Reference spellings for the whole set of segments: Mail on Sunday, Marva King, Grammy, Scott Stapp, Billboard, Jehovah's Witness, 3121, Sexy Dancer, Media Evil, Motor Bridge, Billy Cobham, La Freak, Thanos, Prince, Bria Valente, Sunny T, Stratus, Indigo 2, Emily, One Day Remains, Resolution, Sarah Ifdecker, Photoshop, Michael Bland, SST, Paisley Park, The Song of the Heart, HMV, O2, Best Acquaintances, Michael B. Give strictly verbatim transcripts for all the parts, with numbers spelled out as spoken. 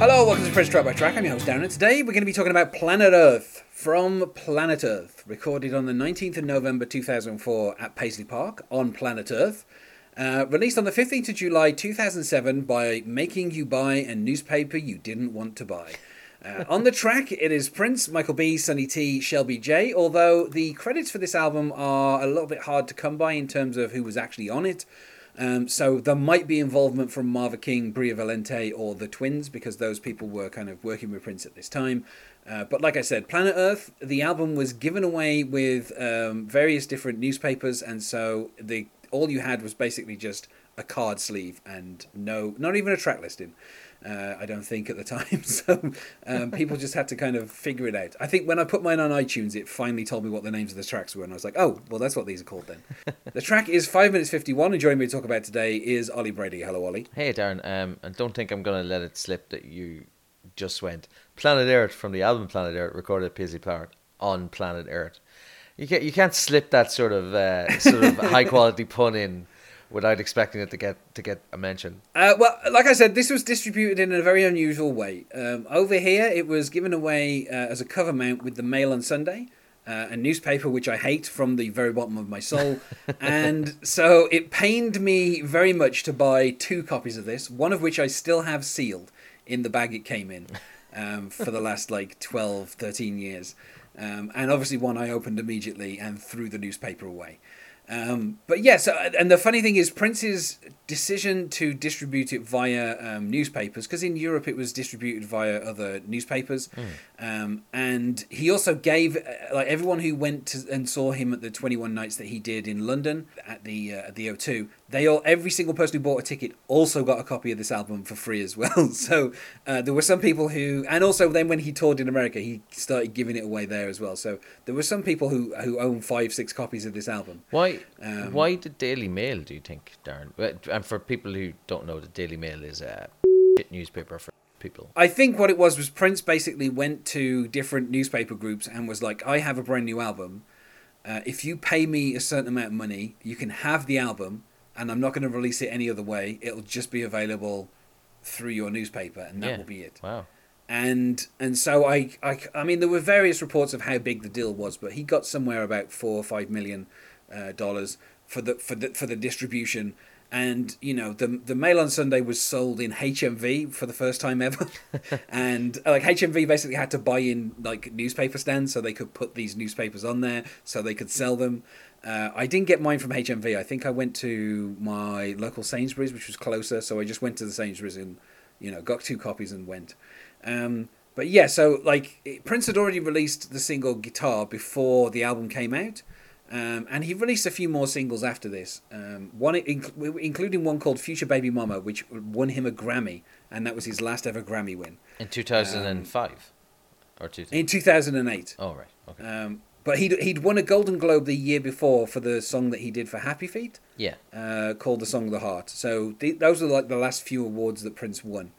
Hello, welcome to Prince Track by Track. I'm your host Darren, and today we're going to be talking about Planet Earth from Planet Earth, recorded on the nineteenth of November two thousand four at Paisley Park on Planet Earth. Uh, released on the fifteenth of July two thousand seven by Making You Buy a Newspaper You Didn't Want to Buy. Uh, on the track, it is Prince, Michael B, Sunny T, Shelby J, although the credits for this album are a little bit hard to come by in terms of who was actually on it. Um, so there might be involvement from Marva King, Bria Valente, or the Twins, because those people were kind of working with Prince at this time. Uh, but like I said, Planet Earth, the album was given away with um, various different newspapers, and so the all you had was basically just a card sleeve and no, not even a track listing. Uh, I don't think at the time, so um, people just had to kind of figure it out. I think when I put mine on iTunes, it finally told me what the names of the tracks were, and I was like, oh, well, that's what these are called then. The track is five minutes fifty-one, and joining me to talk about today is Ollie Brady. Hello, Ollie. Hey, Darren. Um, and don't think I'm going to let it slip that you just went Planet Earth from the album Planet Earth, recorded at Paisley Park on Planet Earth. You can't, you can't slip that sort of uh, sort of high quality pun in without expecting it to get to get a mention. Uh, well, like I said, this was distributed in a very unusual way. Um, over here, it was given away uh, as a cover mount with the Mail on Sunday, uh, a newspaper which I hate from the very bottom of my soul. And so it pained me very much to buy two copies of this, one of which I still have sealed in the bag it came in um, for the last like twelve, thirteen years. Um, and obviously one I opened immediately and threw the newspaper away. Um, but yes, yeah, so, and the funny thing is Prince's decision to distribute it via um, newspapers, because in Europe it was distributed via other newspapers, mm. um, and he also gave uh, like everyone who went to, and saw him at the twenty-one nights that he did in London at the uh, at the O two. They all, every single person who bought a ticket also got a copy of this album for free as well. So uh, there were some people who, and also then when he toured in America, he started giving it away there as well. So there were some people who, who owned five, six copies of this album. Why um, Why the Daily Mail, do you think, Darren? And for people who don't know, the Daily Mail is a shit newspaper for people. I think what it was was Prince basically went to different newspaper groups and was like, I have a brand new album. Uh, if you pay me a certain amount of money, you can have the album. And I'm not going to release it any other way. It'll just be available through your newspaper, and that yeah. will be it. Wow. And and so I, I, I mean, there were various reports of how big the deal was, but he got somewhere about four or five million uh, dollars for the for the for the distribution. And you know, the the Mail on Sunday was sold in H M V for the first time ever, and like H M V basically had to buy in like newspaper stands so they could put these newspapers on there so they could sell them. Uh, I didn't get mine from H M V. I think I went to my local Sainsbury's, which was closer, so I just went to the Sainsbury's and, you know, got two copies and went. Um, but yeah, so like Prince had already released the single Guitar before the album came out, um, and he released a few more singles after this, um, one inc- including one called Future Baby Mama, which won him a Grammy, and that was his last ever Grammy win. In two thousand five um, or two thousand? In two thousand eight. Oh, right. Okay. Um, But he'd, he'd won a Golden Globe the year before for the song that he did for Happy Feet. Yeah. Uh, called The Song of the Heart. So the, those are like the last few awards that Prince won.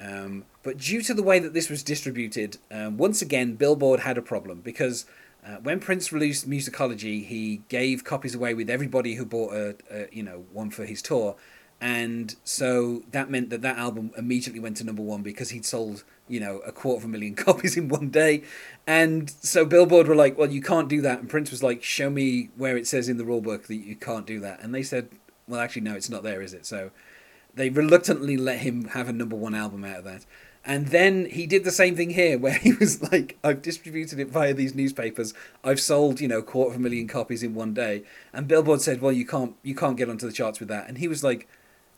Um, but due to the way that this was distributed, um, once again, Billboard had a problem. Because uh, when Prince released Musicology, he gave copies away with everybody who bought a, a you know one for his tour. And so that meant that that album immediately went to number one because he'd sold, you know, a quarter of a million copies in one day. And so Billboard were like, well, you can't do that. And Prince was like, show me where it says in the rule book that you can't do that. And they said, well, actually, no, it's not there, is it? So they reluctantly let him have a number one album out of that. And then he did the same thing here where he was like, I've distributed it via these newspapers. I've sold, you know, a quarter of a million copies in one day. And Billboard said, well, you can't, you can't get onto the charts with that. And he was like,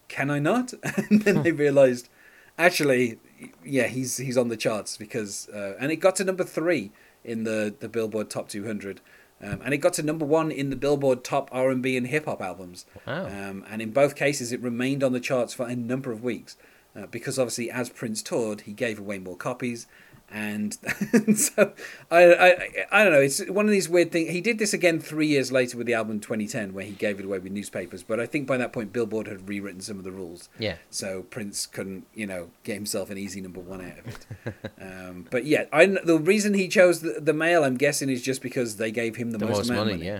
can I not? And then they realized, actually, yeah, he's he's on the charts because, uh, and it got to number three in the, the Billboard Top two hundred, um, and it got to number one in the Billboard Top R and B and Hip Hop albums. Wow. Um, and in both cases, it remained on the charts for a number of weeks uh, because obviously, as Prince toured, he gave away more copies. And, and so I, I I don't know. It's one of these weird things. He did this again three years later with the album twenty ten, where he gave it away with newspapers. But I think by that point, Billboard had rewritten some of the rules. Yeah. So Prince couldn't, you know, get himself an easy number one out of it. um, but yeah, I the reason he chose the, the Mail, I'm guessing, is just because they gave him the, the most, most amount money, of money.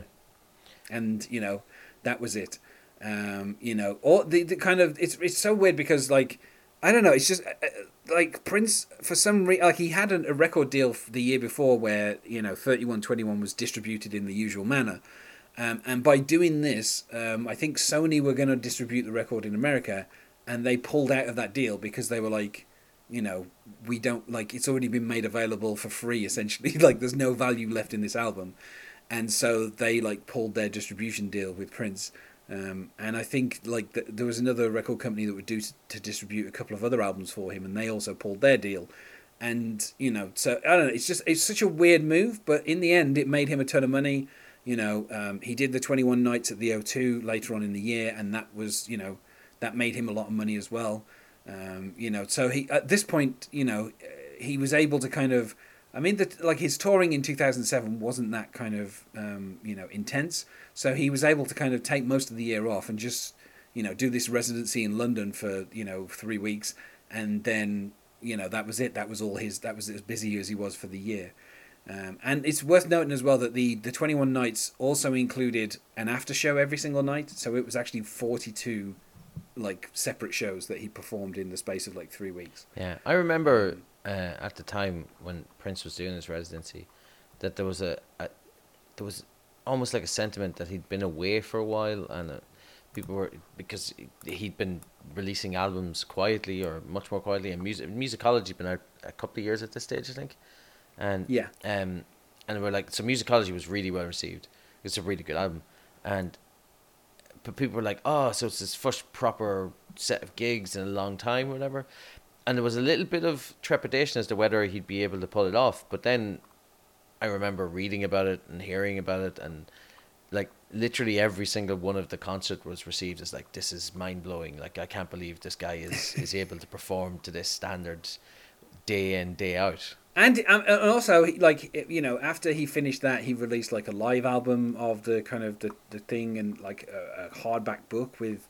Yeah. And you know, that was it. Um, you know, or the, the kind of it's it's so weird because like. I don't know. It's just uh, like Prince, for some reason, like he had an, a record deal the year before where, you know, thirty-one twenty-one was distributed in the usual manner. Um, and by doing this, um, I think Sony were going to distribute the record in America, and they pulled out of that deal because they were like, you know, we don't, like, it's already been made available for free, essentially. Like, there's no value left in this album. And so they, like, pulled their distribution deal with Prince. Um, and I think, like, the, there was another record company that would do to, to distribute a couple of other albums for him, and they also pulled their deal. And, you know, so, I don't know, it's just, it's such a weird move, but in the end, it made him a ton of money. You know, um, he did the twenty-one nights at the O two later on in the year, and that was, you know, that made him a lot of money as well. Um, you know, so he at this point, you know, he was able to kind of, I mean, the, like his touring in two thousand seven wasn't that kind of, um, you know, intense. So he was able to kind of take most of the year off and just, you know, do this residency in London for, you know, three weeks. And then, you know, that was it. That was all his, that was as busy as he was for the year. Um, and it's worth noting as well that the, the twenty-one nights also included an after show every single night. So it was actually forty-two, like, separate shows that he performed in the space of, like, three weeks. Yeah, I remember uh, at the time when Prince was doing his residency that there was a, a there was almost like a sentiment that he'd been away for a while, and uh, people were, because he'd been releasing albums quietly or much more quietly, and music Musicology had been out a couple of years at this stage, I think. And yeah, um, and we're like, so Musicology was really well received. It's a really good album, and but people were like, oh, so it's his first proper set of gigs in a long time, or whatever. And there was a little bit of trepidation as to whether he'd be able to pull it off. But then, I remember reading about it and hearing about it, and like literally every single one of the concert was received as like, this is mind blowing. Like, I can't believe this guy is is able to perform to this standard, day in, day out. And um, and also, like, you know, after he finished that, he released like a live album of the kind of the, the thing, and like a, a hardback book with,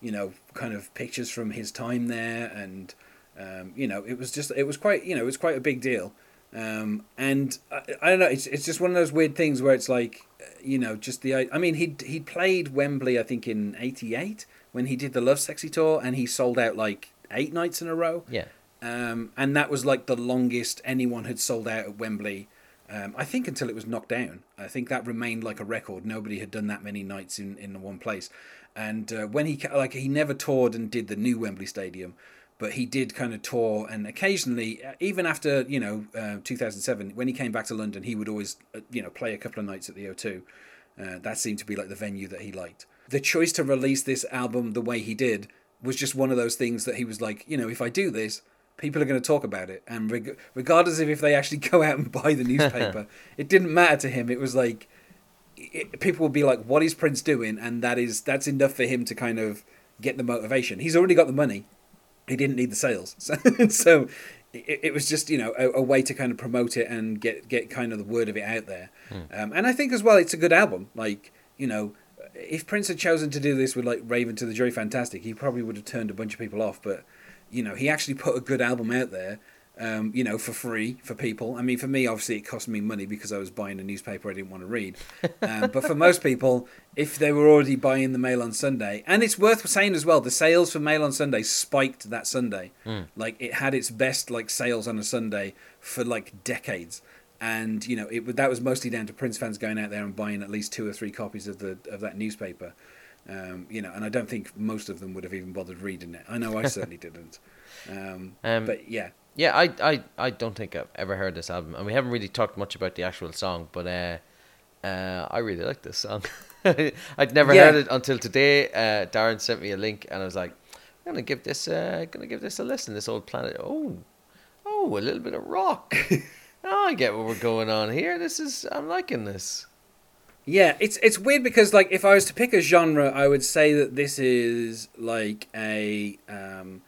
you know, kind of pictures from his time there. And, um, you know, it was just, it was quite, you know, it was quite a big deal. Um, and I, I don't know, it's it's just one of those weird things where it's like, you know, just the, I mean, he he played Wembley, I think, in eighty-eight when he did the Love Sexy tour, and he sold out like eight nights in a row. Yeah. Um, and that was like the longest anyone had sold out at Wembley, um, I think, until it was knocked down. I think that remained like a record. Nobody had done that many nights in, in one place. And uh, when he like he never toured and did the new Wembley Stadium, but he did kind of tour, and occasionally, even after, you know, uh, two thousand seven, when he came back to London, he would always uh, you know play a couple of nights at the O two. Uh, that seemed to be like the venue that he liked. The choice to release this album the way he did was just one of those things that he was like, you know, if I do this, people are going to talk about it. And reg- regardless of if they actually go out and buy the newspaper, it didn't matter to him. It was like, it, people would be like, what is Prince doing? And that is, that's enough for him to kind of get the motivation. He's already got the money. He didn't need the sales. So, so it, it was just, you know, a, a way to kind of promote it and get, get kind of the word of it out there. Hmm. Um, and I think as well, it's a good album. Like, you know, if Prince had chosen to do this with like Raven to the Jury Fantastic, he probably would have turned a bunch of people off, but you know, he actually put a good album out there, um, you know, for free for people. I mean, for me, obviously, it cost me money because I was buying a newspaper I didn't want to read. Um, but for most people, if they were already buying the Mail on Sunday, and it's worth saying as well, the sales for Mail on Sunday spiked that Sunday. Mm. Like, it had its best, like, sales on a Sunday for, like, decades. And, you know, it that was mostly down to Prince fans going out there and buying at least two or three copies of the of that newspaper. Um, you know, and I don't think most of them would have even bothered reading it. I know I certainly didn't. Um, um, but yeah, yeah, I, I, I don't think I've ever heard this album, and we haven't really talked much about the actual song. But uh, uh, I really like this song. I'd never yeah. heard it until today. Uh, Darren sent me a link, and I was like, I'm gonna give this, uh, gonna give this a listen. This old planet. Oh, oh, a little bit of rock. Oh, I get what we're going on here. This is, I'm liking this. Yeah, it's it's weird because, like, if I was to pick a genre, I would say that this is, like, a, um,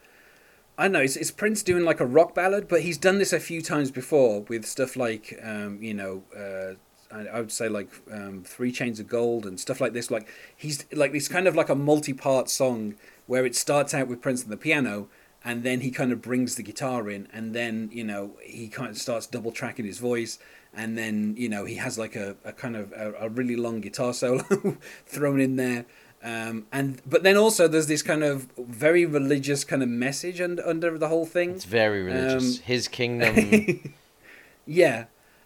I don't know, it's, it's Prince doing, like, a rock ballad, but he's done this a few times before with stuff like, um, you know, uh, I, I would say, like, um, Three Chains of Gold and stuff like this. Like, he's, like, it's kind of like a multi-part song where it starts out with Prince and the piano, and then he kind of brings the guitar in, and then, you know, he kind of starts double-tracking his voice. And then, you know, he has like a, a kind of a, a really long guitar solo thrown in there. Um, and but then also there's this kind of very religious kind of message and under the whole thing. It's very religious. Um, His kingdom. yeah.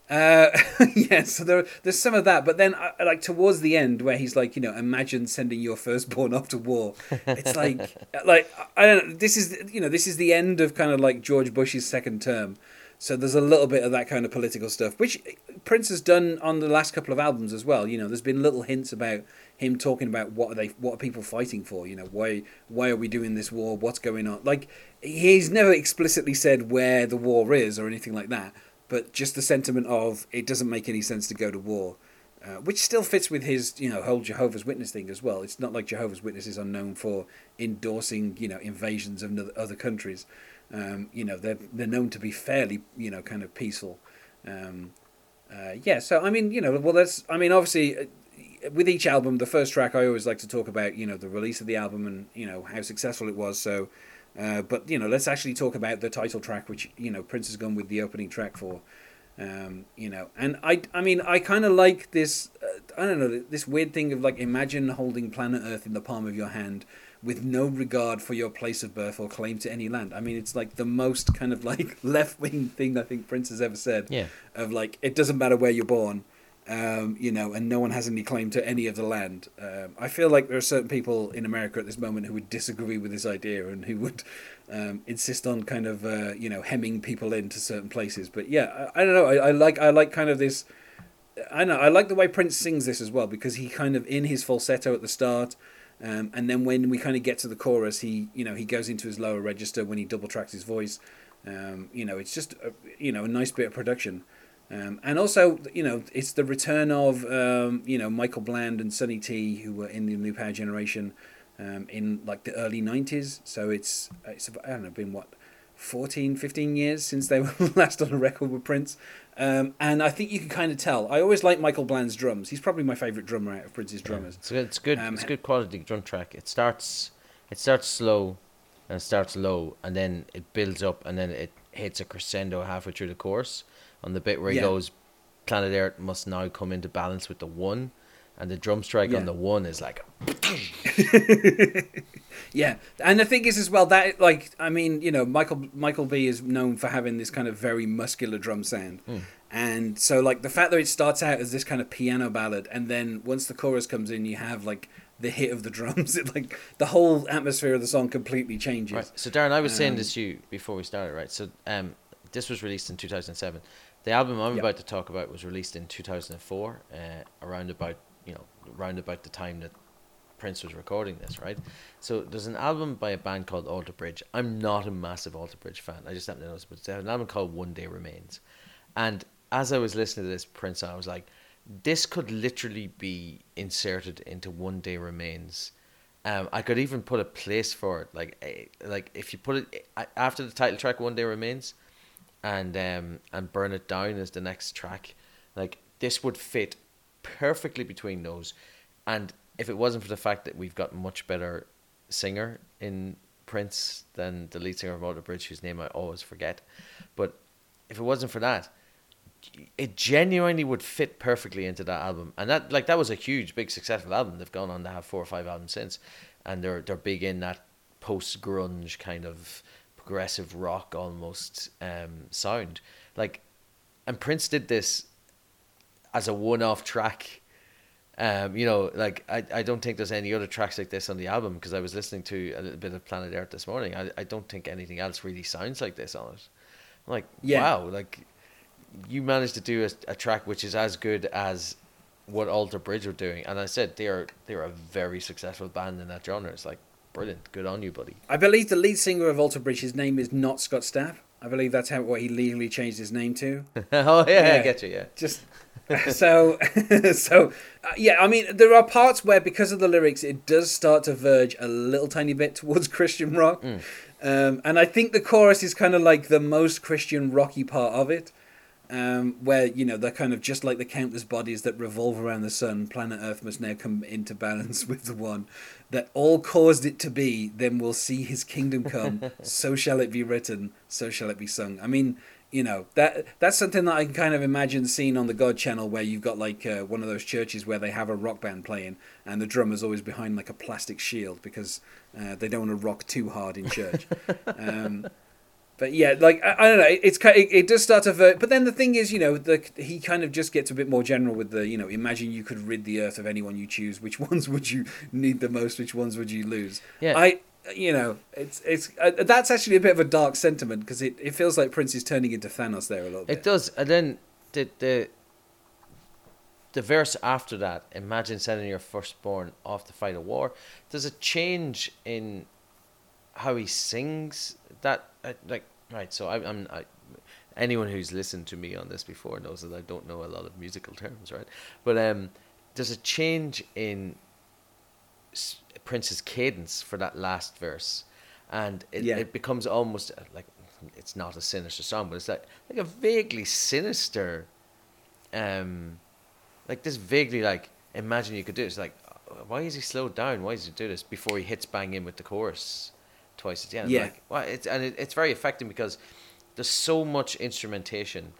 Uh, yeah, so there, there's some of that. But then uh, like towards the end where he's like, you know, imagine sending your firstborn off to war. It's like, like I don't know, this is, you know, this is the end of kind of like George Bush's second term. So there's a little bit of that kind of political stuff, which Prince has done on the last couple of albums as well. You know, there's been little hints about him talking about what are they, what are people fighting for? You know, why, why are we doing this war? What's going on? Like, he's never explicitly said where the war is or anything like that, but just the sentiment of it doesn't make any sense to go to war, uh, which still fits with his, you know, whole Jehovah's Witness thing as well. It's not like Jehovah's Witnesses are known for endorsing, you know, invasions of other countries. Um, you know, they're they're known to be fairly, you know, kind of peaceful. Um, uh, yeah, so I mean, you know, well, that's I mean, obviously, uh, with each album, the first track I always like to talk about, you know, the release of the album and you know how successful it was. So, uh, but you know, let's actually talk about the title track, which you know Prince has gone with the opening track for. Um, you know, and I I mean, I kind of like this. Uh, I don't know, this weird thing of like imagine holding planet Earth in the palm of your hand, with no regard for your place of birth or claim to any land. I mean, it's like the most kind of like left-wing thing I think Prince has ever said. Yeah. Of like, it doesn't matter where you're born, um, you know, and no one has any claim to any of the land. Um, I feel like there are certain people in America at this moment who would disagree with this idea and who would um, insist on kind of, uh, you know, hemming people into certain places. But yeah, I, I don't know. I, I like I like kind of this... I know, I like the way Prince sings this as well, because he kind of, in his falsetto at the start... Um, and then when we kind of get to the chorus, he, you know, he goes into his lower register when he double tracks his voice. Um, you know, it's just, a, you know, a nice bit of production. Um, and also, you know, it's the return of, um, you know, Michael Bland and Sunny T, who were in the New Power Generation um, in like the early nineties. So it's, it's I don't know, been what, fourteen, fifteen years since they were last on a record with Prince. Um, and I think you can kind of tell. I always like Michael Bland's drums. He's probably my favourite drummer out of Prince's drummers. Yeah, it's good. It's good, um, it's good quality drum track. It starts, it starts slow, and it starts low, and then it builds up, and then it hits a crescendo halfway through the course. On the bit where he yeah. goes, "Planet Earth must now come into balance with the one," and the drum strike yeah. on the one is like. Yeah, and the thing is as well that like I mean you know Michael Michael B is known for having this kind of very muscular drum sound, mm. and so like the fact that it starts out as this kind of piano ballad and then once the chorus comes in you have like the hit of the drums, it like the whole atmosphere of the song completely changes. Right. So Darren, I was um, saying this to you before we started, right? So um, this was released in two thousand seven. The album I'm yep. about to talk about was released in two thousand four, uh, around about you know around about the time that Prince was recording this, right? So there's an album by a band called Alter Bridge. I'm not a massive Alter Bridge fan. I just happen to notice, but it's an album called One Day Remains. And as I was listening to this Prince, I was like, this could literally be inserted into One Day Remains. Um, I could even put a place for it. Like, like if you put it after the title track, One Day Remains, and um, and Burn It Down is the next track. Like this would fit perfectly between those. And if it wasn't for the fact that we've got much better singer in Prince than the lead singer of Motor Bridge, whose name I always forget, but if it wasn't for that, it genuinely would fit perfectly into that album. And that like that was a huge, big, successful album. They've gone on to have four or five albums since, and they're they're big in that post grunge kind of progressive rock almost um, sound. Like, and Prince did this as a one off track. Um, you know, like I, I don't think there's any other tracks like this on the album, because I was listening to a little bit of Planet Earth this morning. I, I don't think anything else really sounds like this on it. I'm like, yeah. wow, like you managed to do a, a track which is as good as what Alter Bridge were doing. And I said they are they are a very successful band in that genre. It's like brilliant, good on you, buddy. I believe the lead singer of Alter Bridge, his name is not Scott Stapp. I believe that's how what he legally changed his name to. oh yeah, yeah, I get you. Yeah, just. so, so uh, yeah, I mean, there are parts where, because of the lyrics, it does start to verge a little tiny bit towards Christian rock. Mm. Um, and I think the chorus is kind of like the most Christian rocky part of it, um, where, you know, they're kind of just like the countless bodies that revolve around the sun. Planet Earth must now come into balance with the one that all caused it to be. Then we'll see his kingdom come. So shall it be written. So shall it be sung. I mean, you know, that that's something that I can kind of imagine seeing on the God Channel, where you've got like uh, one of those churches where they have a rock band playing and the drummer's always behind like a plastic shield because uh, they don't want to rock too hard in church. um, but yeah, like, I, I don't know, it's it, it does start to vert, but then the thing is, you know, the, he kind of just gets a bit more general with the, you know, imagine you could rid the earth of anyone you choose, which ones would you need the most, which ones would you lose? Yeah. I... You know, it's it's uh, that's actually a bit of a dark sentiment because it, it feels like Prince is turning into Thanos there a little bit. It does, and then the the the verse after that, imagine sending your firstborn off to fight a war. There's a change in how he sings that, uh, like right. So I, I'm I, anyone who's listened to me on this before knows that I don't know a lot of musical terms, right? But um, there's a change in Prince's cadence for that last verse, and it, yeah. it becomes almost like, it's not a sinister song, but it's like like a vaguely sinister, um, like this vaguely like imagine you could do this. Like, why is he slowed down? Why does he do this before he hits bang in with the chorus twice at the end? Yeah, like, well, it's and it, it's very effective because there's so much instrumentation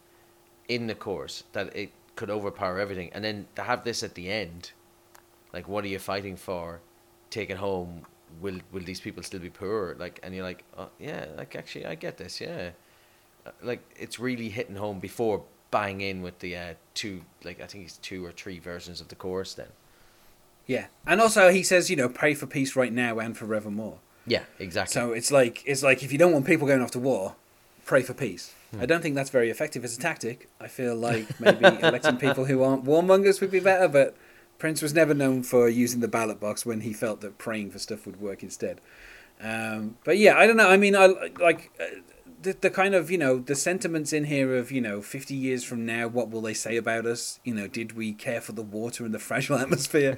in the chorus that it could overpower everything, and then to have this at the end, like, what are you fighting for? Taken home, will will these people still be poor? Like, and you're like, oh, yeah, like, actually, I get this, yeah. Like, it's really hitting home before bang in with the uh, two, like, I think it's two or three versions of the chorus then. Yeah, and also he says, you know, pray for peace right now and forevermore. Yeah, exactly. So it's like, it's like if you don't want people going off to war, pray for peace. Hmm. I don't think that's very effective as a tactic. I feel like maybe electing people who aren't warmongers would be better, but Prince was never known for using the ballot box when he felt that praying for stuff would work instead. Um, but yeah, I don't know. I mean, I like uh, the, the kind of, you know, the sentiments in here of, you know, fifty years from now, what will they say about us? You know, did we care for the water and the fragile atmosphere?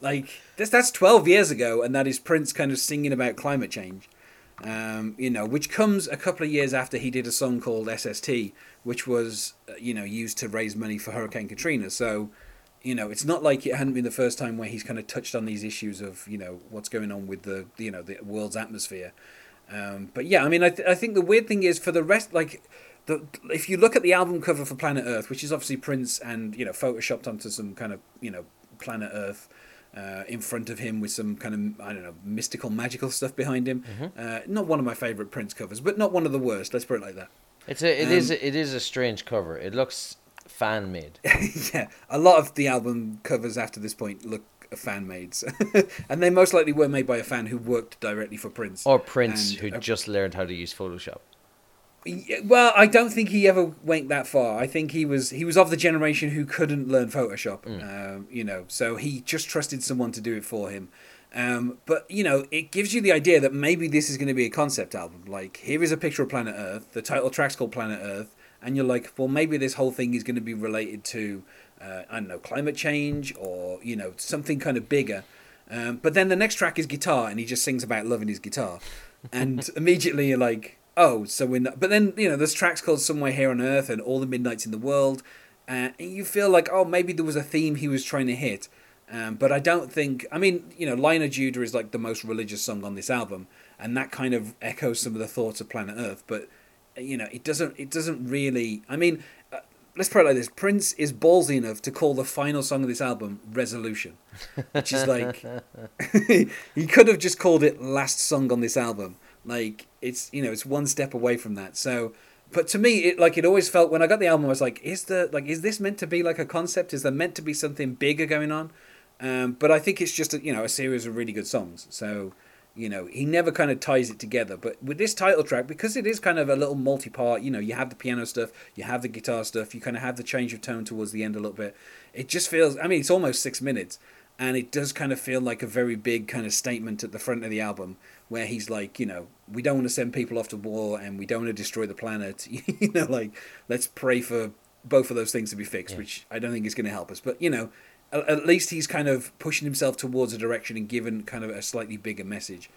Like, this, that's twelve years ago, and that is Prince kind of singing about climate change. Um, you know, which comes a couple of years after he did a song called S S T, which was, you know, used to raise money for Hurricane Katrina. So, you know, it's not like it hadn't been the first time where he's kind of touched on these issues of, you know, what's going on with the, you know, the world's atmosphere. Um, but yeah, I mean, I, th- I think the weird thing is for the rest, like, the, if you look at the album cover for Planet Earth, which is obviously Prince and, you know, photoshopped onto some kind of, you know, Planet Earth uh, in front of him with some kind of, I don't know, mystical, magical stuff behind him. Mm-hmm. Uh, not one of my favourite Prince covers, but not one of the worst. Let's put it like that. It's a, it um, is a, it is a strange cover. It looks fan-made. Yeah, a lot of the album covers after this point look fan-made. And they most likely were made by a fan who worked directly for Prince. Or Prince, and, who uh, just learned how to use Photoshop. Well, I don't think he ever went that far. I think he was he was of the generation who couldn't learn Photoshop. Mm. Um, you know, so he just trusted someone to do it for him. Um, but, you know, it gives you the idea that maybe this is going to be a concept album. Like, here is a picture of Planet Earth. The title track's called Planet Earth. And you're like, well, maybe this whole thing is going to be related to, uh, I don't know, climate change or, you know, something kind of bigger. Um, but then the next track is guitar, and he just sings about loving his guitar. And immediately you're like, oh, so we're not... But then, you know, there's tracks called Somewhere Here on Earth and All the Midnights in the World. Uh, and you feel like, oh, maybe there was a theme he was trying to hit. Um, but I don't think... I mean, you know, Lion of Judah is like the most religious song on this album. And that kind of echoes some of the thoughts of Planet Earth. But... you know, it doesn't it doesn't really... I mean, uh, let's put it like this. Prince is ballsy enough to call the final song of this album Resolution, which is like... he could have just called it Last Song on this album. Like, it's, you know, it's one step away from that. So, but to me, it like, it always felt... When I got the album, I was like, is the like is this meant to be like a concept? Is there meant to be something bigger going on? Um, but I think it's just, a, you know, a series of really good songs. So... you know, he never kind of ties it together. But with this title track, because it is kind of a little multi-part, you know, you have the piano stuff, you have the guitar stuff, you kind of have the change of tone towards the end a little bit. It just feels, I mean, it's almost six minutes. And it does kind of feel like a very big kind of statement at the front of the album where he's like, you know, we don't want to send people off to war and we don't want to destroy the planet. You know, like, let's pray for both of those things to be fixed, yeah. Which I don't think is going to help us. But, you know, at least he's kind of pushing himself towards a direction and given kind of a slightly bigger message.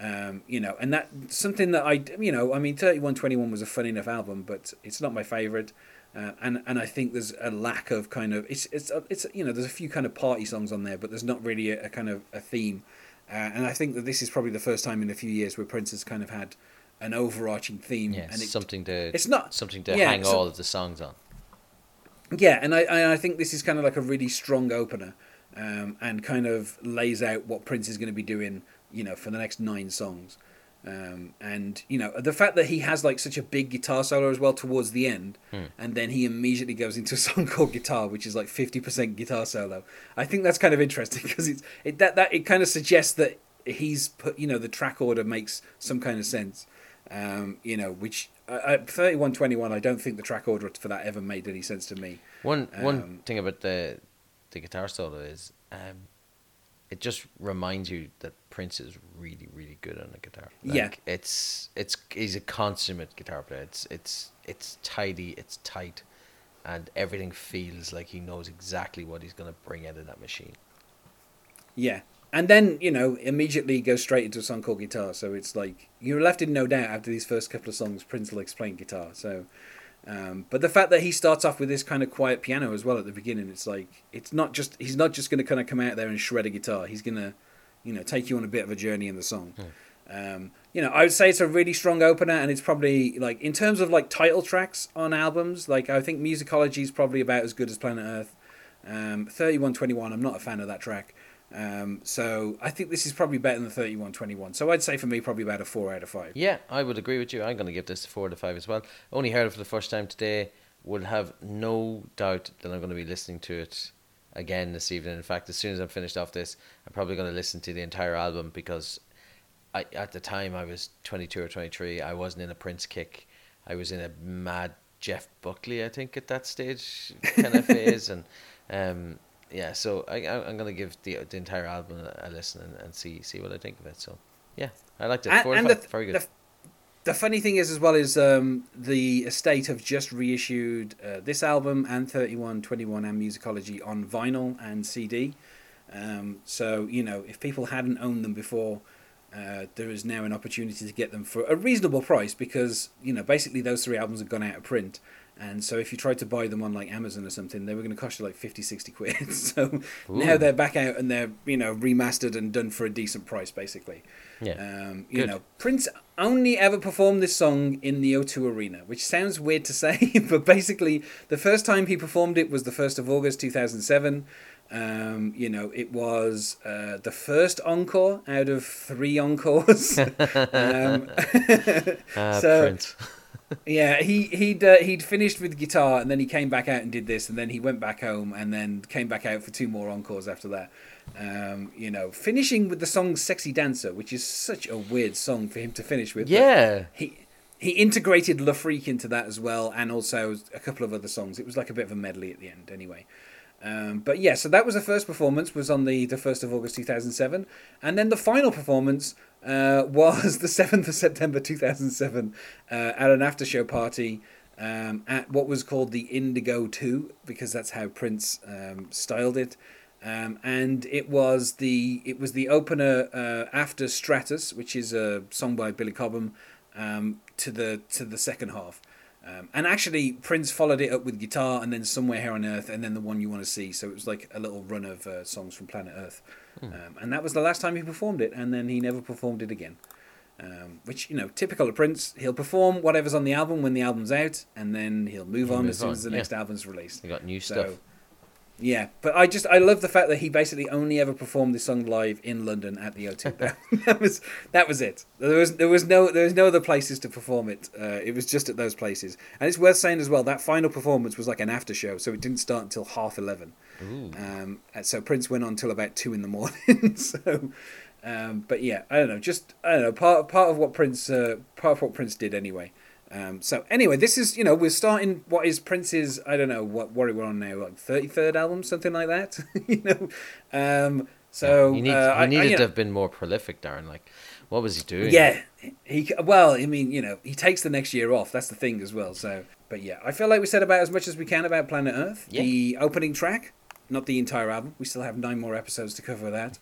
Um, you know, and that something that I, you know, I mean, thirty-one twenty-one was a fun enough album, but it's not my favourite. Uh, and, and I think there's a lack of kind of, it's, it's, it's you know, there's a few kind of party songs on there, but there's not really a, a kind of a theme. Uh, and I think that this is probably the first time in a few years where Prince has kind of had an overarching theme. Yes, and it, something to it's not something to yeah, hang all of the songs on. Yeah, and I I think this is kind of like a really strong opener, um, and kind of lays out what Prince is going to be doing, you know, for the next nine songs. Um, and, you know, the fact that he has like such a big guitar solo as well towards the end, hmm. and then he immediately goes into a song called Guitar, which is like fifty percent guitar solo. I think that's kind of interesting because it's it, that that it kind of suggests that he's put, you know, the track order makes some kind of sense. Um, you know, which uh, thirty-one twenty-one, I don't think the track order for that ever made any sense to me. One um, one thing about the the guitar solo is um, it just reminds you that Prince is really, really good on the guitar. Like, yeah, it's it's he's a consummate guitar player. It's it's it's tidy, it's tight, and everything feels like he knows exactly what he's going to bring out of that machine. Yeah. And then, you know, immediately goes straight into a song called Guitar. So it's like, you're left in no doubt after these first couple of songs, Prince likes playing guitar. So, um, but the fact that he starts off with this kind of quiet piano as well at the beginning, it's like, it's not just, he's not just going to kind of come out there and shred a guitar. He's going to, you know, take you on a bit of a journey in the song. Hmm. Um, you know, I would say it's a really strong opener, and it's probably like, in terms of like title tracks on albums, like I think Musicology is probably about as good as Planet Earth. Um, thirty-one twenty-one, I'm not a fan of that track. Um, so I think this is probably better than thirty-one twenty-one. So I'd say for me probably about a four out of five. Yeah, I would agree with you. I'm going to give this a four out of five as well. Only heard it for the first time today. Would have no doubt that I'm going to be listening to it again this evening. In fact, as soon as I'm finished off this, I'm probably going to listen to the entire album, because I, at the time I was twenty-two or twenty-three. I wasn't in a Prince kick. I was in a mad Jeff Buckley, I think, at that stage kind of phase, and um. Yeah, so I, I'm going to give the the entire album a listen and, and see see what I think of it. So, yeah, I liked it. Four and, and five, the, very good. The, the funny thing is, as well, is um, the estate have just reissued uh, this album and thirty-one twenty-one and Musicology on vinyl and C D. Um, so, you know, if people hadn't owned them before, uh, there is now an opportunity to get them for a reasonable price, because, you know, basically those three albums have gone out of print. And so if you tried to buy them on like Amazon or something, they were going to cost you like fifty, sixty quid. So Ooh. Now they're back out and they're, you know, remastered and done for a decent price, basically. Yeah. Um, you Good. know, Prince only ever performed this song in the O two Arena, which sounds weird to say, but basically the first time he performed it was the first of August two thousand seven. Um, you know, it was uh, the first encore out of three encores. um, uh, so, Prince. Yeah, he he'd uh, he'd finished with guitar, and then he came back out and did this, and then he went back home, and then came back out for two more encores after that. Um, you know, finishing with the song "Sexy Dancer," which is such a weird song for him to finish with. Yeah, he he integrated La Freak into that as well, and also a couple of other songs. It was like a bit of a medley at the end, anyway. Um, but yeah, so that was the first performance, was on the the first of August two thousand seven, and then the final performance uh, was the seventh of September two thousand seven uh, at an after show party um, at what was called the Indigo Two, because that's how Prince um, styled it, um, and it was the it was the opener uh, after Stratus, which is a song by Billy Cobham, um, to the to the second half. Um, and actually, Prince followed it up with Guitar, and then Somewhere Here on Earth, and then The One You Want to See. So it was like a little run of uh, songs from Planet Earth. Hmm. Um, and that was the last time he performed it, and then he never performed it again. Um, which, you know, typical of Prince. He'll perform whatever's on the album when the album's out, and then he'll move he'll on move as soon on. as the yeah. next album's released. He got new so, stuff. Yeah, but I just I love the fact that he basically only ever performed this song live in London at the O two. that, that was that was it. There was there was no there was no other places to perform it. Uh, it was just at those places. And it's worth saying as well, that final performance was like an after show, so it didn't start until half eleven. Um, so Prince went on till about two in the morning. so, um, but yeah, I don't know. Just I don't know. Part part of what Prince uh, part of what Prince did anyway. Um, so anyway, this is, you know, we're starting what is Prince's, I don't know, what what we're on now, like thirty-third album, something like that, you know. Um, so yeah, he, needs, uh, he needed I, I, to know. have been more prolific, Darren. Like, what was he doing? Yeah, he well, I mean, you know, he takes the next year off. That's the thing as well. So, but yeah, I feel like we said about as much as we can about Planet Earth. Yeah. The opening track, not the entire album. We still have nine more episodes to cover that.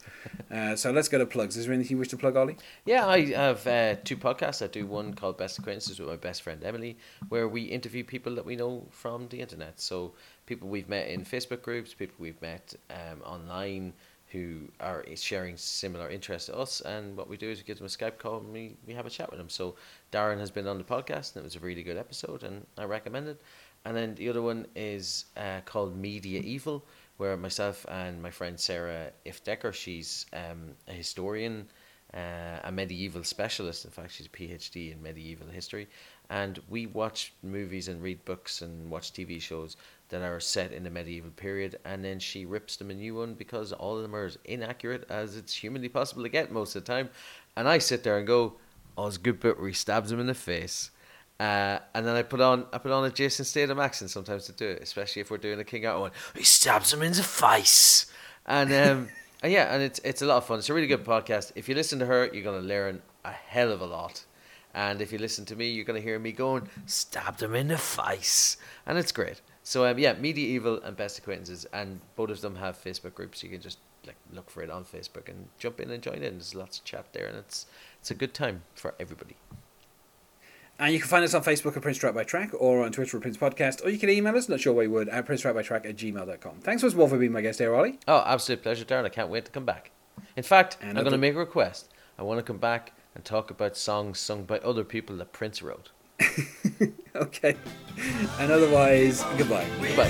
Uh, so let's go to plugs. Is there anything you wish to plug, Ollie? Yeah, I have uh, two podcasts. I do one called Best Acquaintances with my best friend Emily, where we interview people that we know from the internet. So people we've met in Facebook groups, people we've met um, online, who are sharing similar interests to us, and what we do is we give them a Skype call and we, we have a chat with them. So Darren has been on the podcast and it was a really good episode and I recommend it. And then the other one is uh, called Media Evil, where myself and my friend Sarah Ifdecker, she's um, a historian, uh, a medieval specialist. In fact, she's a PhD in medieval history. And we watch movies and read books and watch T V shows that are set in the medieval period, and then she rips them a new one because all of them are as inaccurate as it's humanly possible to get most of the time. And I sit there and go, oh, it's a good bit where he stabs him in the face. Uh, and then I put on I put on a Jason Statham accent sometimes to do it, especially if we're doing a King Arthur one. He stabs him in the face. And, um, and yeah, and it's, it's a lot of fun. It's a really good podcast. If you listen to her, you're going to learn a hell of a lot. And if you listen to me, you're going to hear me going, stabbed him in the face. And it's great. So, um, yeah, Medieval and Best Acquaintances, and both of them have Facebook groups. You can just like look for it on Facebook and jump in and join in. There's lots of chat there, and it's it's a good time for everybody. And you can find us on Facebook at Prince Track by Track, or on Twitter at Prince Podcast, or you can email us, not sure why you would, at prince track by track at gmail dot com. Thanks once more for being my guest here, Ollie. Oh, absolute pleasure, Darren. I can't wait to come back. In fact, and I'm going to make a request. I want to come back and talk about songs sung by other people that Prince wrote. Okay. And otherwise, goodbye. Goodbye.